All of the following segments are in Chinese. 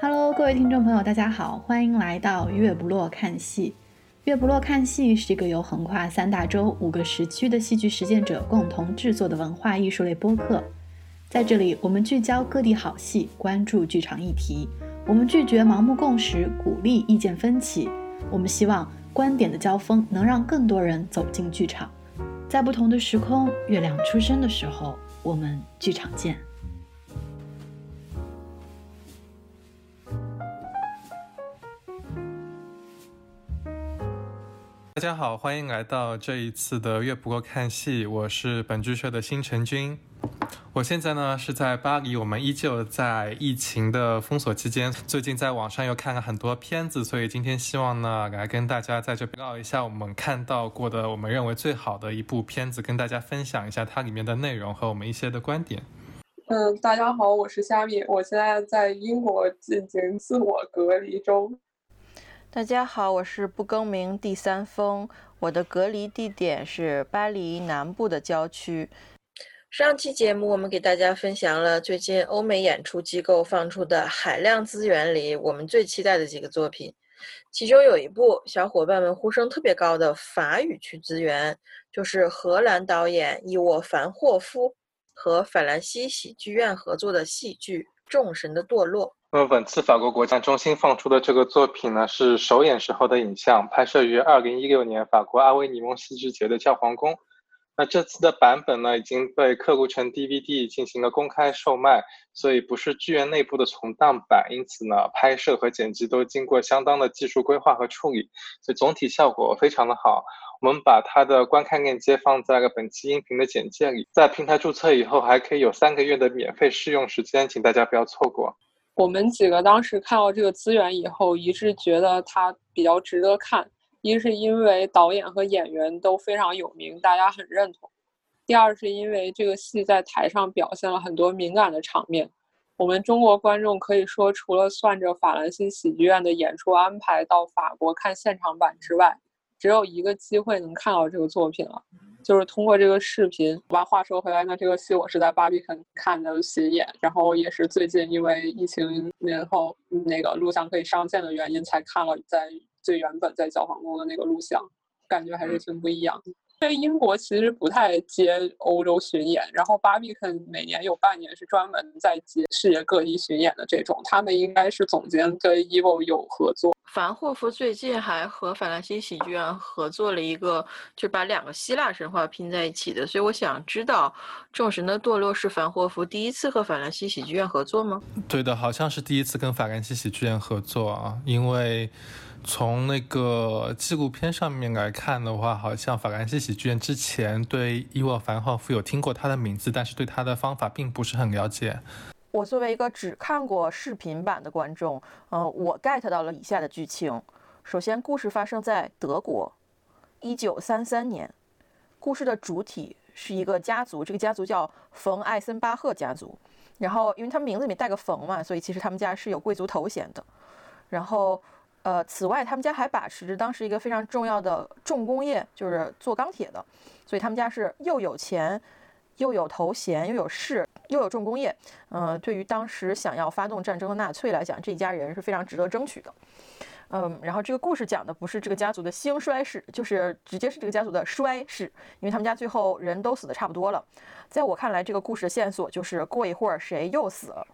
Hello， 各位听众朋友，大家好，欢迎来到月不落看戏。月不落看戏是一个由横跨三大洲、5个时区的戏剧实践者共同制作的文化艺术类播客。在这里，我们聚焦各地好戏，关注剧场议题。我们拒绝盲目共识，鼓励意见分歧。我们希望观点的交锋能让更多人走进剧场。在不同的时空，月亮出生的时候，我们剧场见。大家好，欢迎来到这一次的月不落看戏，我是本剧社的新成君。我现在呢是在巴黎，我们依旧在疫情的封锁期间，最近在网上又看了很多片子，所以今天希望呢来跟大家在这边唠一下我们看到过的我们认为最好的一部片子，跟大家分享一下它里面的内容和我们一些的观点。大家好，我是虾米，我现在在英国进行自我隔离中。大家好，我是不更名第三封，我的隔离地点是巴黎南部的郊区。上期节目我们给大家分享了最近欧美演出机构放出的海量资源里我们最期待的几个作品，其中有一部小伙伴们呼声特别高的法语区资源，就是荷兰导演伊沃·凡霍夫和法兰西喜剧院合作的戏剧《众神的堕落》。那么本次法国国家中心放出的这个作品呢，是首演时候的影像，拍摄于2016年法国阿维尼翁戏剧节的教皇宫。那这次的版本呢已经被刻录成 DVD 进行了公开售卖，所以不是剧院内部的存档版，因此呢拍摄和剪辑都经过相当的技术规划和处理，所以总体效果非常的好。我们把它的观看链接放在了本期音频的简介里，在平台注册以后还可以有3个月的免费试用时间，请大家不要错过。我们几个当时看到这个资源以后，一致觉得它比较值得看，一是因为导演和演员都非常有名，大家很认同；第二是因为这个戏在台上表现了很多敏感的场面，我们中国观众可以说除了算着法兰西喜剧院的演出安排到法国看现场版之外，只有一个机会能看到这个作品了，就是通过这个视频。把话说回来呢，这个戏我是在巴黎看的巡演，然后也是最近因为疫情年后那个录像可以上线的原因，才看了在最原本在教皇宫的那个录像，感觉还是挺不一样的。因为英国其实不太接欧洲巡演，然后巴比肯每年有半年是专门在接世界各地巡演的这种，他们应该是总监跟 EVO 有合作。凡霍夫最近还和法兰西喜剧院合作了一个，就把2个希腊神话拼在一起的，所以我想知道《众神的堕落》是凡霍夫第一次和法兰西喜剧院合作吗？对的，好像是第一次跟法兰西喜剧院合作啊，因为从那个纪录片上面来看的话，好像法兰西喜剧院之前对伊沃·凡霍夫有听过他的名字，但是对他的方法并不是很了解。我作为一个只看过视频版的观众，我 get 到了以下的剧情。首先，故事发生在德国，1933年。故事的主体是一个家族，这个家族叫冯·艾森巴赫家族。然后，因为他们名字里面带个冯嘛，所以其实他们家是有贵族头衔的。然后此外他们家还把持着当时一个非常重要的重工业，就是做钢铁的，所以他们家是又有钱又有头衔又有势又有重工业。对于当时想要发动战争的纳粹来讲，这一家人是非常值得争取的。然后这个故事讲的不是这个家族的兴衰史，就是直接是这个家族的衰史，因为他们家最后人都死得差不多了。在我看来，这个故事的线索就是过一会儿谁又死了。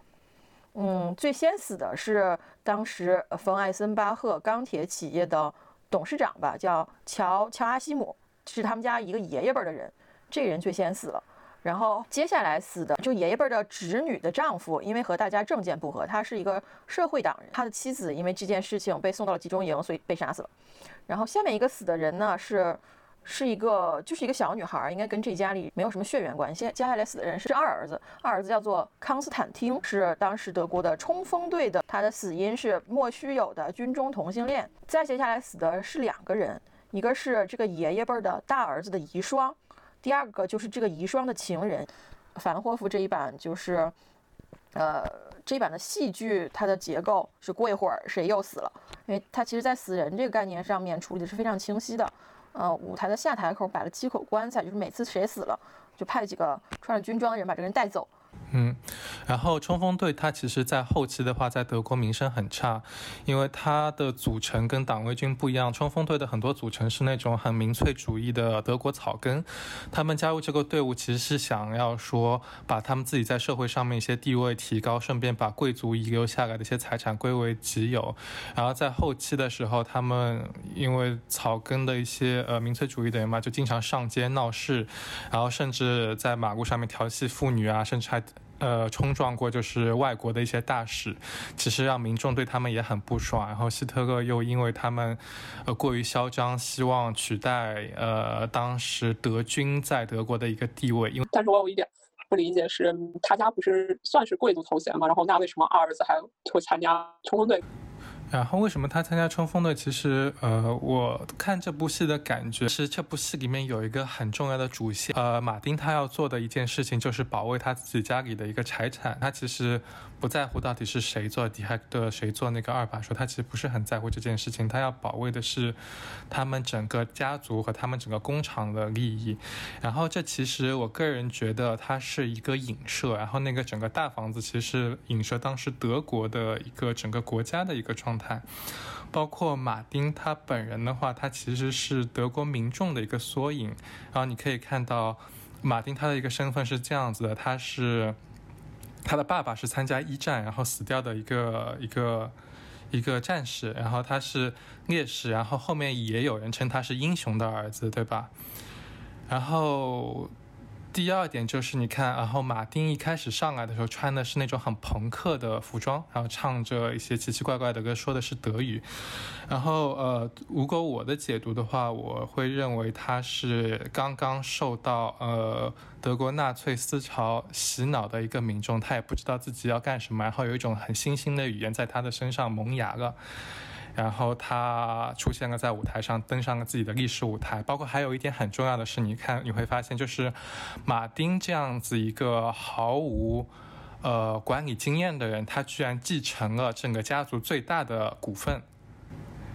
最先死的是当时冯·艾森巴赫钢铁企业的董事长吧，叫乔阿西姆，是他们家一个爷爷辈的人，这个人最先死了。然后接下来死的就爷爷辈的侄女的丈夫，因为和大家政见不合，他是一个社会党人，他的妻子因为这件事情被送到了集中营，所以被杀死了。然后下面一个死的人呢是一个就是一个小女孩，应该跟这家里没有什么血缘关系。接下来死的人是二儿子叫做康斯坦丁，是当时德国的冲锋队的，他的死因是莫须有的军中同性恋。再接下来死的是2个人，一个是这个爷爷辈的大儿子的遗孀，第二个就是这个遗孀的情人。凡霍夫这一版就是这一版的戏剧，它的结构是过一会儿谁又死了，因为它其实在死人这个概念上面处理的是非常清晰的。舞台的下台口摆了7口棺材，就是每次谁死了就派几个穿着军装的人把这个人带走。然后冲锋队它其实在后期的话在德国名声很差，因为它的组成跟党卫军不一样，冲锋队的很多组成是那种很民粹主义的德国草根，他们加入这个队伍其实是想要说把他们自己在社会上面一些地位提高，顺便把贵族遗留下来的一些财产归为己有。然后在后期的时候，他们因为草根的一些民粹主义的人嘛，就经常上街闹事，然后甚至在马路上面调戏妇女啊，甚至还冲撞过就是外国的一些大使，其实让民众对他们也很不爽。然后希特勒又因为他们过于嚣张，希望取代当时德军在德国的一个地位。因为但是我有一点不理解是，他家不是算是贵族头衔吗？然后那为什么二儿子还会参加冲锋队？然后为什么他参加冲锋队，其实我看这部戏的感觉是这部戏里面有一个很重要的主线，马丁他要做的一件事情就是保卫他自己家里的一个财产，他其实不在乎到底是谁做敌海的谁做那个二把手，他其实不是很在乎这件事情，他要保卫的是他们整个家族和他们整个工厂的利益。然后这其实我个人觉得它是一个影射，然后那个整个大房子其实是影射当时德国的一个整个国家的一个状态，包括马丁他本人的话，他其实是德国民众的一个缩影。然后你可以看到马丁他的一个身份是这样子的，他的爸爸是参加一战然后死掉的一个战士，然后他是烈士，然后后面也有人称他是英雄的儿子，对吧？然后第二点就是你看，然后马丁一开始上来的时候穿的是那种很朋克的服装，然后唱着一些奇奇怪怪的歌，说的是德语。然后如果我的解读的话，我会认为他是刚刚受到德国纳粹思潮洗脑的一个民众，他也不知道自己要干什么，然后有一种很新兴的语言在他的身上萌芽了，然后他出现了在舞台上，登上了自己的历史舞台。包括还有一点很重要的是，你会发现就是马丁这样子一个毫无管理经验的人，他居然继承了整个家族最大的股份。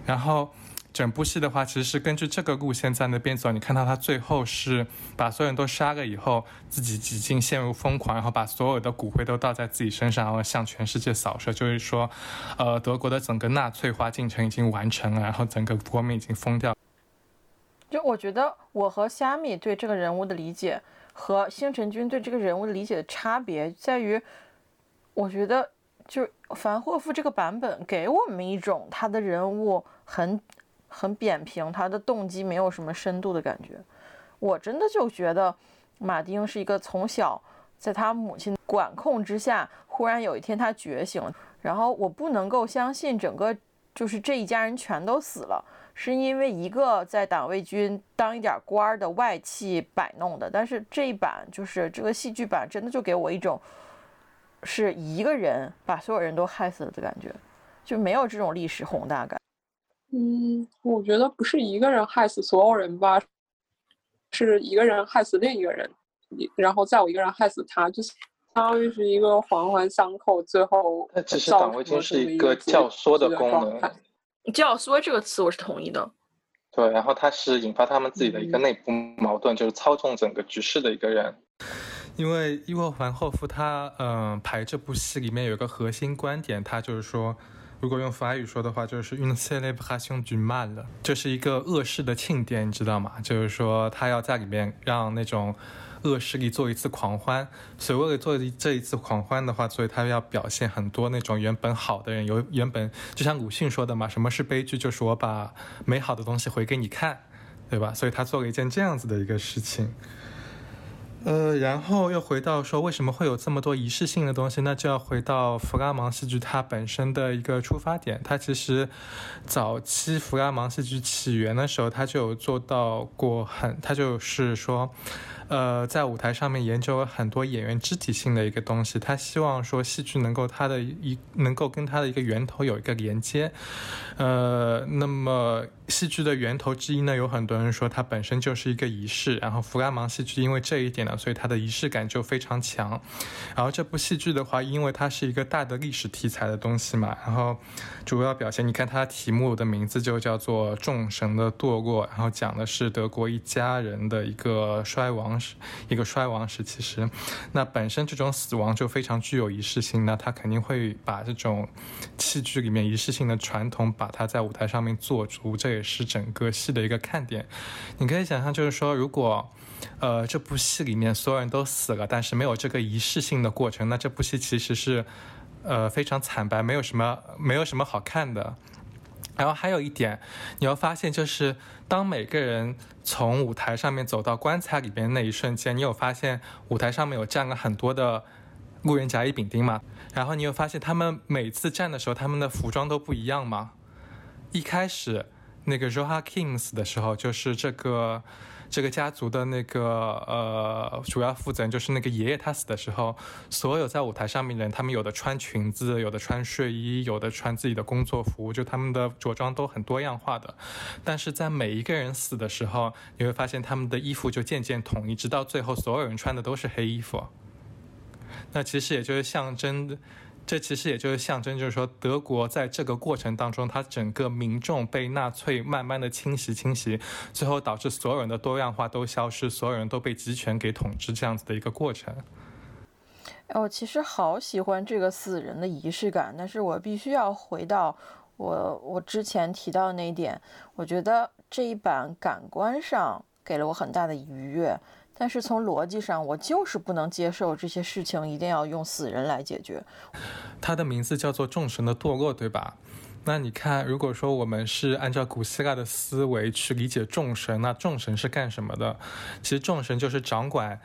然后整部戏的话其实是根据这个路线在那边走，你看到他最后是把所有人都杀了以后，自己几近陷入疯狂，然后把所有的骨灰都倒在自己身上，然后向全世界扫射，就是说德国的整个纳粹化进程已经完成了，然后整个国民已经疯掉。就我觉得我和虾米对这个人物的理解和星辰君对这个人物的理解的差别在于，我觉得就是凡霍夫这个版本给我们一种他的人物很扁平，他的动机没有什么深度的感觉。我真的就觉得马丁是一个从小在他母亲管控之下，忽然有一天他觉醒，然后我不能够相信整个就是这一家人全都死了是因为一个在党卫军当一点官的外戚摆弄的。但是这一版就是这个戏剧版真的就给我一种是一个人把所有人都害死了的感觉，就没有这种历史宏大感。我觉得不是一个人害死所有人吧，是一个人害死另一个人，然后再有一个人害死他，就相当于是一个环环相扣，最后造成了。其实党卫军是一个教唆的功能。教唆这个词我是同意的。对，然后他是引发他们自己的一个内部矛盾，就是操纵整个局势的一个人。因为伊沃·凡霍夫他拍这部戏里面有一个核心观点，他就是说，如果用法语说的话，就是une célébration du mal， 这是一个恶势的庆典，你知道吗？就是说他要在里面让那种恶势力做一次狂欢，所以为了做这一次狂欢的话，所以他要表现很多那种原本好的人，原本就像鲁迅说的嘛，什么是悲剧，就是我把美好的东西回给你看，对吧？所以他做了一件这样子的一个事情。然后又回到说为什么会有这么多仪式性的东西，那就要回到弗拉芒戏剧它本身的一个出发点。它其实早期弗拉芒戏剧起源的时候，它就有做到过它就是说在舞台上面研究了很多演员肢体性的一个东西，他希望说戏剧能够能够跟他的一个源头有一个连接。那么戏剧的源头之一呢，有很多人说它本身就是一个仪式，然后弗拉芒戏剧因为这一点亮，所以它的仪式感就非常强。然后这部戏剧的话，因为它是一个大的历史题材的东西嘛，然后主要表现，你看它题目的名字就叫做众神的堕落，然后讲的是德国一家人的一个衰亡时期。那本身这种死亡就非常具有仪式性，那它肯定会把这种戏剧里面仪式性的传统把它在舞台上面做足，这也是整个戏的一个看点。你可以想象，就是说如果这部戏里面所有人都死了，但是没有这个仪式性的过程，那这部戏其实是非常惨白，没有什么好看的。然后还有一点你要发现，就是当每个人从舞台上面走到棺材里面那一瞬间，你有发现舞台上面有站了很多的路人甲乙丙丁嘛，然后你有发现他们每次站的时候他们的服装都不一样嘛。一开始那个 Roha Kings 的时候，就是这个家族的那个主要负责人，就是那个爷爷，他死的时候，所有在舞台上面的人，他们有的穿裙子，有的穿睡衣，有的穿自己的工作服，就他们的着装都很多样化的。但是在每一个人死的时候，你会发现他们的衣服就渐渐统一，直到最后所有人穿的都是黑衣服。那其实也就是象征，就是说德国在这个过程当中，它整个民众被纳粹慢慢的清洗，最后导致所有人的多样化都消失，所有人都被集权给统治，这样子的一个过程。我其实好喜欢这个死人的仪式感，但是我必须要回到我之前提到的那一点，我觉得这一版感官上给了我很大的愉悦，但是从逻辑上我就是不能接受这些事情一定要用死人来解决。它的名字叫做众神的堕落，对吧？那你看，如果说我们是按照古希腊的思维去理解众神，那众神是干什么的？其实众神就是掌管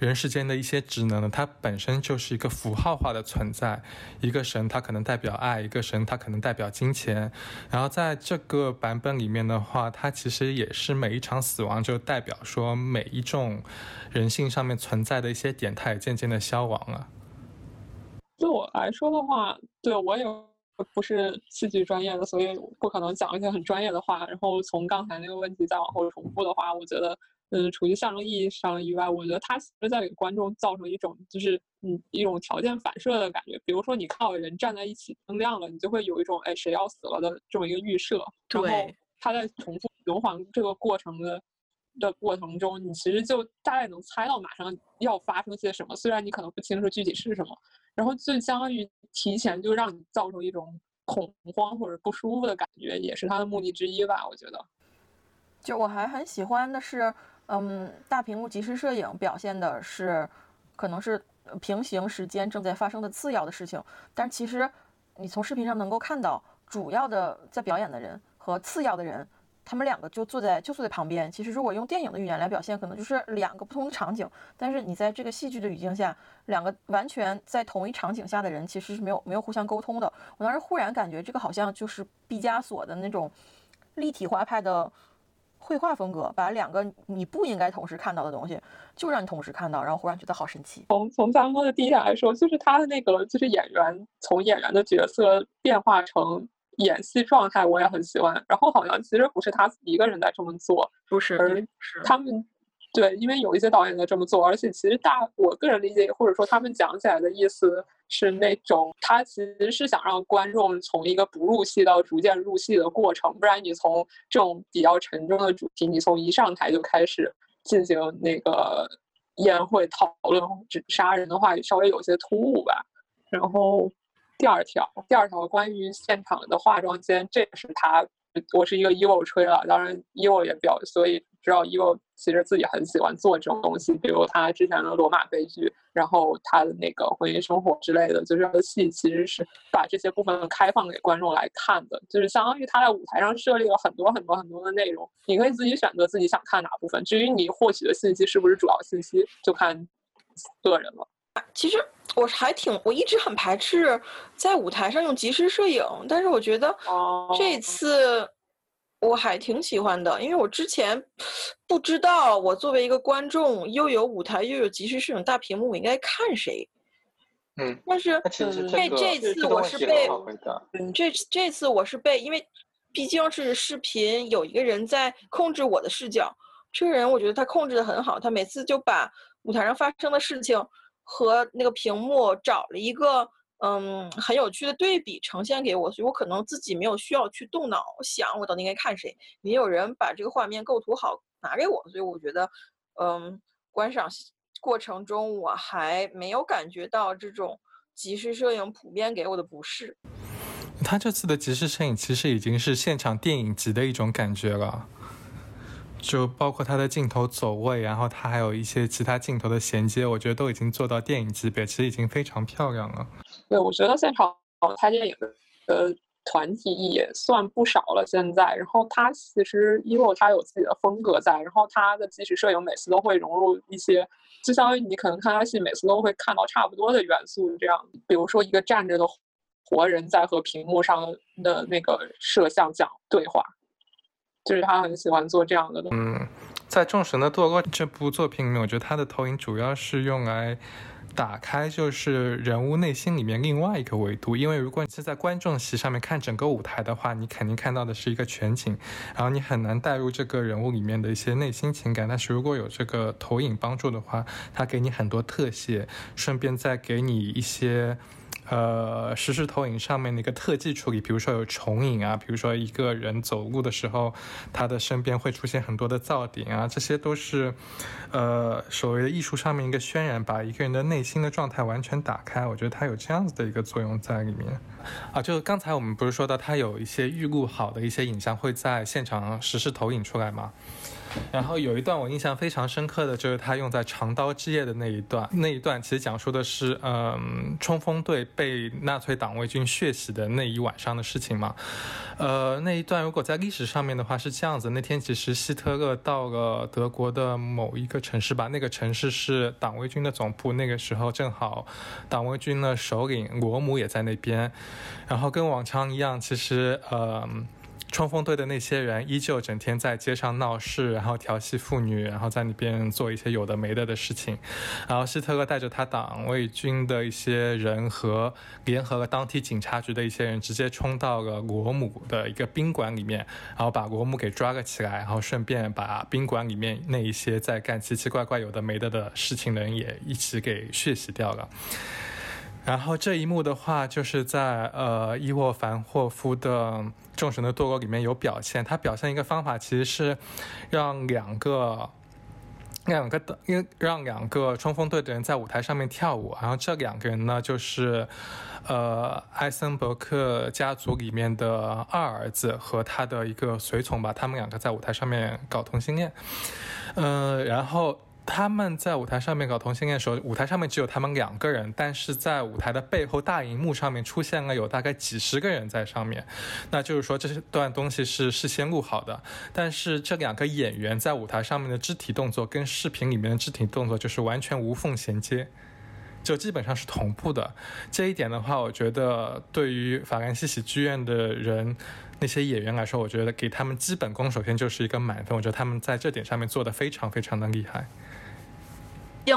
人世间的一些职能呢，它本身就是一个符号化的存在。一个神它可能代表爱，一个神它可能代表金钱。然后在这个版本里面的话，它其实也是每一场死亡就代表说每一种人性上面存在的一些点，它也渐渐的消亡了。对我来说的话，对，我也不是戏剧专业的，所以不可能讲一些很专业的话。然后从刚才那个问题再往后重复的话，我觉得除去象征意义上以外，我觉得它其实在给观众造成一种就是一种条件反射的感觉。比如说你看到人站在一起灯亮了，你就会有一种哎谁要死了的这么一个预设。然后它在重复循环这个过程的过程中，你其实就大概能猜到马上要发生些什么，虽然你可能不清楚具体是什么，然后就相当于提前就让你造成一种恐慌或者不舒服的感觉，也是它的目的之一吧。我觉得就我还很喜欢的是大屏幕即时摄影表现的是可能是平行时间正在发生的次要的事情，但其实你从视频上能够看到主要的在表演的人和次要的人，他们两个就坐在旁边。其实如果用电影的语言来表现，可能就是两个不同的场景，但是你在这个戏剧的语境下，两个完全在同一场景下的人其实是没有互相沟通的。我当时忽然感觉这个好像就是毕加索的那种立体画派的绘画风格，把两个你不应该同时看到的东西就让你同时看到，然后忽然觉得好神奇。从咱们的第一点来说，就是他的那个就是演员从演员的角色变化成演戏状态，我也很喜欢。然后好像其实不是他一个人在这么做，不是，而他们对，因为有一些导演在这么做，而且其实我个人理解或者说他们讲起来的意思是那种他其实是想让观众从一个不入戏到逐渐入戏的过程，不然你从这种比较沉重的主题，你从一上台就开始进行那个宴会讨论杀人的话，稍微有些突兀吧。然后第二条关于现场的化妆间，这是他，我是一个 Evo 吹了，当然 Evo 也表，所以知道 Evo 其实自己很喜欢做这种东西，比如他之前的罗马悲剧，然后他的那个婚姻生活之类的，就是他的戏其实是把这些部分开放给观众来看的，就是相当于他在舞台上设立了很多的内容，你可以自己选择自己想看哪部分，至于你获取的信息是不是主要信息，就看个人了。其实我一直很排斥在舞台上用即时摄影，但是我觉得这次我还挺喜欢的，因为我之前不知道我作为一个观众又有舞台又有即时摄影大屏幕我应该看谁。但是这次我是被因为毕竟是视频，有一个人在控制我的视角，这个人我觉得他控制得很好，他每次就把舞台上发生的事情和那个屏幕找了一个很有趣的对比呈现给我，所以我可能自己没有需要去动脑想我到底应该看谁，也有人把这个画面构图好拿给我，所以我觉得观赏过程中我还没有感觉到这种即时摄影普遍给我的不适。他这次的即时摄影其实已经是现场电影级的一种感觉了，就包括他的镜头走位，然后他还有一些其他镜头的衔接，我觉得都已经做到电影级别，其实已经非常漂亮了。对，我觉得现场拍电影的团体也算不少了现在，然后他其实伊沃他有自己的风格在，然后他的即时摄影每次都会融入一些就相当于你可能看他戏每次都会看到差不多的元素这样，比如说一个站着的活人在和屏幕上的那个摄像讲对话，就是他很喜欢做这样的东西。在《众神的堕落》这部作品里面，我觉得他的投影主要是用来打开就是人物内心里面另外一个维度，因为如果你是在观众席上面看整个舞台的话，你肯定看到的是一个全景，然后你很难带入这个人物里面的一些内心情感，但是如果有这个投影帮助的话，它给你很多特写，顺便再给你一些实时投影上面的一个特技处理，比如说有重影啊，比如说一个人走路的时候他的身边会出现很多的噪点啊，这些都是所谓的艺术上面一个渲染，把一个人的内心的状态完全打开，我觉得它有这样子的一个作用在里面啊。就刚才我们不是说到它有一些预录好的一些影像会在现场实时投影出来吗？然后有一段我印象非常深刻的就是他用在长刀之夜的那一段其实讲述的是冲锋队被纳粹党卫军血洗的那一晚上的事情嘛。那一段如果在历史上面的话是这样子，那天其实希特勒到了德国的某一个城市吧，那个城市是党卫军的总部，那个时候正好党卫军的首领罗姆也在那边，然后跟往常一样其实冲锋队的那些人依旧整天在街上闹事，然后调戏妇女，然后在那边做一些有的没的的事情，然后希特勒带着他党卫军的一些人和联合了当地警察局的一些人直接冲到了罗姆的一个宾馆里面，然后把罗姆给抓了起来，然后顺便把宾馆里面那一些在干奇奇怪怪有的没的的事情的人也一起给血洗掉了。然后这一幕的话就是在伊沃·凡霍夫的《众神的堕落》里面有表现，他表现一个方法其实是让两个冲锋队的人在舞台上面跳舞，然后这两个人呢就是艾森伯克家族里面的二儿子和他的一个随从吧，他们两个在舞台上面搞同性恋，然后他们在舞台上面搞同性恋的时候，舞台上面只有他们两个人，但是在舞台的背后大荧幕上面出现了有大概几十个人在上面，那就是说这段东西是事先录好的，但是这两个演员在舞台上面的肢体动作跟视频里面的肢体动作就是完全无缝衔接，就基本上是同步的。这一点的话我觉得对于法兰西喜剧院的人那些演员来说，我觉得给他们基本功首先就是一个满分，我觉得他们在这点上面做得非常非常的厉害。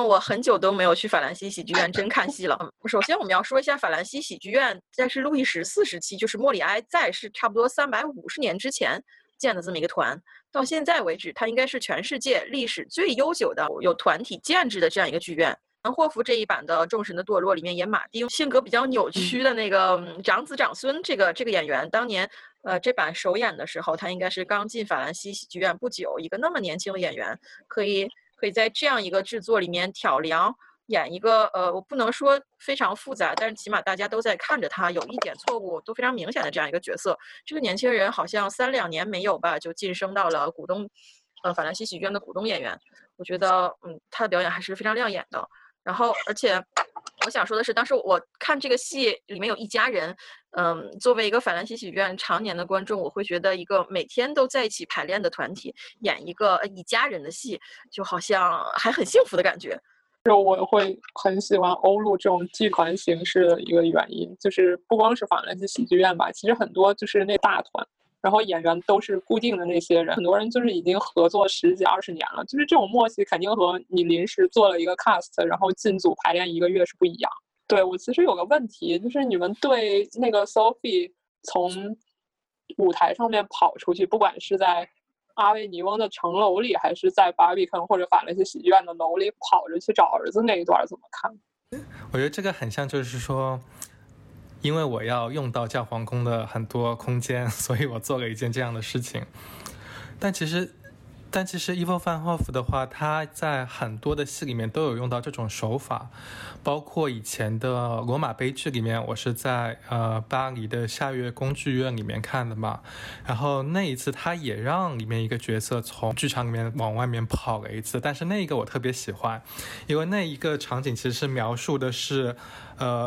我很久都没有去法兰西喜剧院真看戏了。首先我们要说一下法兰西喜剧院，在是路易14时期，就是莫里埃在世差不多350年之前建的这么一个团，到现在为止它应该是全世界历史最悠久的有团体建制的这样一个剧院。凡霍夫这一版的《众神的堕落》里面演马丁性格比较扭曲的那个长子长孙这个演员，当年这版首演的时候他应该是刚进法兰西喜剧院不久，一个那么年轻的演员可以在这样一个制作里面挑梁演一个我不能说非常复杂，但是起码大家都在看着他有一点错误都非常明显的这样一个角色。这个年轻人好像3-2年没有吧就晋升到了股东法兰西喜剧院的股东演员，我觉得他的表演还是非常亮眼的。然后而且我想说的是，当时我看这个戏里面有一家人，作为一个法兰西喜剧院常年的观众，我会觉得一个每天都在一起排练的团体演一个一家人的戏，就好像还很幸福的感觉。我会很喜欢欧陆这种剧团形式的一个原因，就是不光是法兰西喜剧院吧，其实很多就是那大团，然后演员都是固定的那些人，很多人就是已经合作10几20年了，就是这种默契肯定和你临时做了一个 cast 然后进组排练1个月是不一样。对，我其实有个问题，就是你们对那个 Sophie 从舞台上面跑出去，不管是在阿维尼翁的城楼里，还是在巴比肯或者法兰西喜剧院的楼里跑着去找儿子那一段怎么看？我觉得这个很像，就是说因为我要用到教皇宫的很多空间，所以我做了一件这样的事情。但其实伊沃·凡霍夫的话，他在很多的戏里面都有用到这种手法，包括以前的罗马悲剧里面，我是在巴黎的夏月宫剧院里面看的嘛，然后那一次他也让里面一个角色从剧场里面往外面跑了一次，但是那一个我特别喜欢，因为那一个场景其实描述的是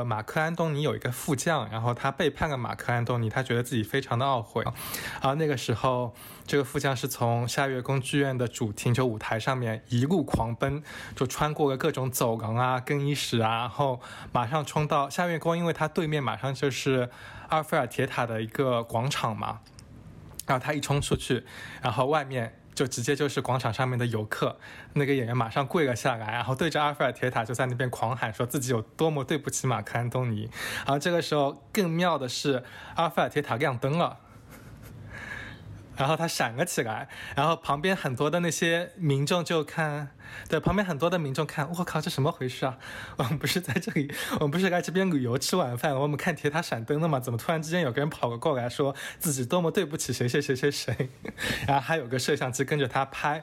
马克安东尼有一个副将，然后他背叛了马克安东尼，他觉得自己非常的懊悔，然后那个时候这个副将是从夏月宫剧院的主庭就舞台上面一路狂奔，就穿过了各种走廊啊、更衣室啊，然后马上冲到夏月宫，因为他对面马上就是阿尔菲尔铁塔的一个广场嘛，然后他一冲出去，然后外面就直接就是广场上面的游客，那个演员马上跪了下来，然后对着阿尔菲尔铁塔就在那边狂喊说自己有多么对不起马克安东尼。然后这个时候更妙的是阿尔菲尔铁塔亮灯了，然后他闪了起来，然后旁边很多的那些民众就看，对，旁边很多的民众看，我靠，这什么回事啊？我们不是在这里，我们不是来这边旅游吃晚饭，我们看铁塔闪灯了吗？怎么突然之间有个人跑过来说自己多么对不起谁谁谁谁谁？然后还有个摄像机跟着他拍，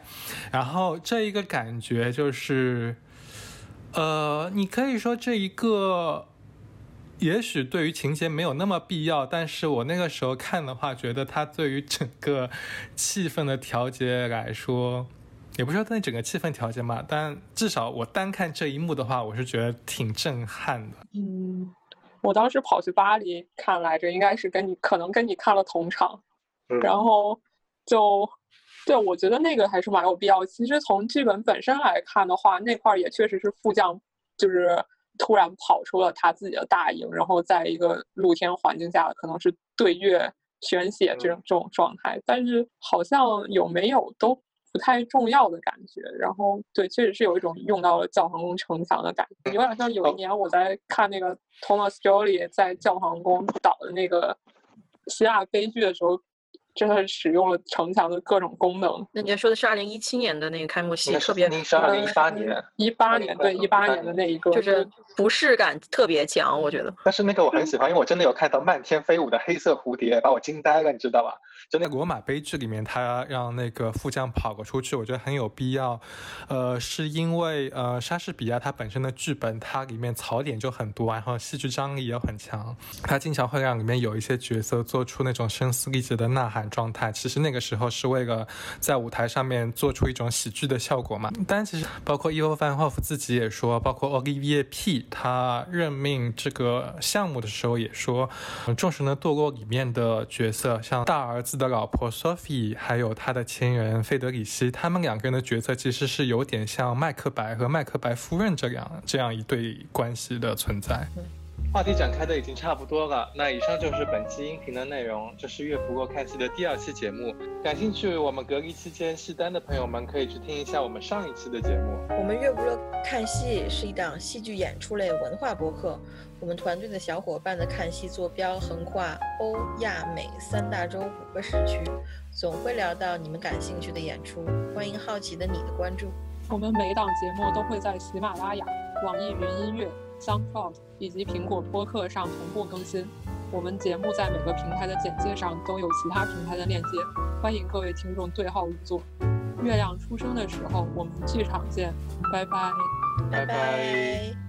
然后这一个感觉就是，你可以说这一个。也许对于情节没有那么必要，但是我那个时候看的话，觉得它对于整个气氛的调节来说，也不是说对整个气氛调节嘛，但至少我单看这一幕的话，我是觉得挺震撼的。嗯，我当时跑去巴黎看来着，应该是跟你可能跟你看了同场，然后就对我觉得那个还是蛮有必要。其实从剧本本身来看的话，那块也确实是副将就是。突然跑出了他自己的大营，然后在一个露天环境下可能是对月宣泄这种状态，但是好像有没有都不太重要的感觉。然后对，确实是有一种用到了教皇宫城墙的感觉。有点像有一年我在看那个 Thomas Jolly 在教皇宫导的那个希腊悲剧的时候，真的使用了城墙的各种功能。那你说的是2017年的那个开幕戏，特别是2018年，18年对18年的那一个，就是不适感特别强，我觉得。但是那个我很喜欢，因为我真的有看到漫天飞舞的黑色蝴蝶，把我惊呆了，你知道吧？就那个罗马悲剧里面，他让那个副将跑过出去，我觉得很有必要。是因为莎士比亚他本身的剧本，它里面槽点就很多，然后戏剧张力也很强，他经常会让里面有一些角色做出那种声嘶力竭的呐喊。状态其实那个时候是为了在舞台上面做出一种喜剧的效果嘛。但其实包括伊沃·凡霍夫自己也说，包括 Olivier P 他任命这个项目的时候也说，众神的堕落里面的角色像大儿子的老婆 Sophie 还有他的情人费德里希，他们两个人的角色其实是有点像麦克白和麦克白夫人这样一对关系的存在。话题展开的已经差不多了，那以上就是本期音频的内容，这是乐不过看戏的第2期节目。感兴趣我们隔离期间戏单的朋友们可以去听一下我们上一期的节目。我们乐不过看戏是一档戏剧演出类文化播客，我们团队的小伙伴的看戏坐标横跨欧亚美3大洲5个时区，总会聊到你们感兴趣的演出，欢迎好奇的你的关注。我们每档节目都会在喜马拉雅、网易云音乐、SoundCloud 以及苹果播客上同步更新，我们节目在每个平台的简介上都有其他平台的链接，欢迎各位听众对号入座。月亮出生的时候我们剧场见，拜拜拜拜。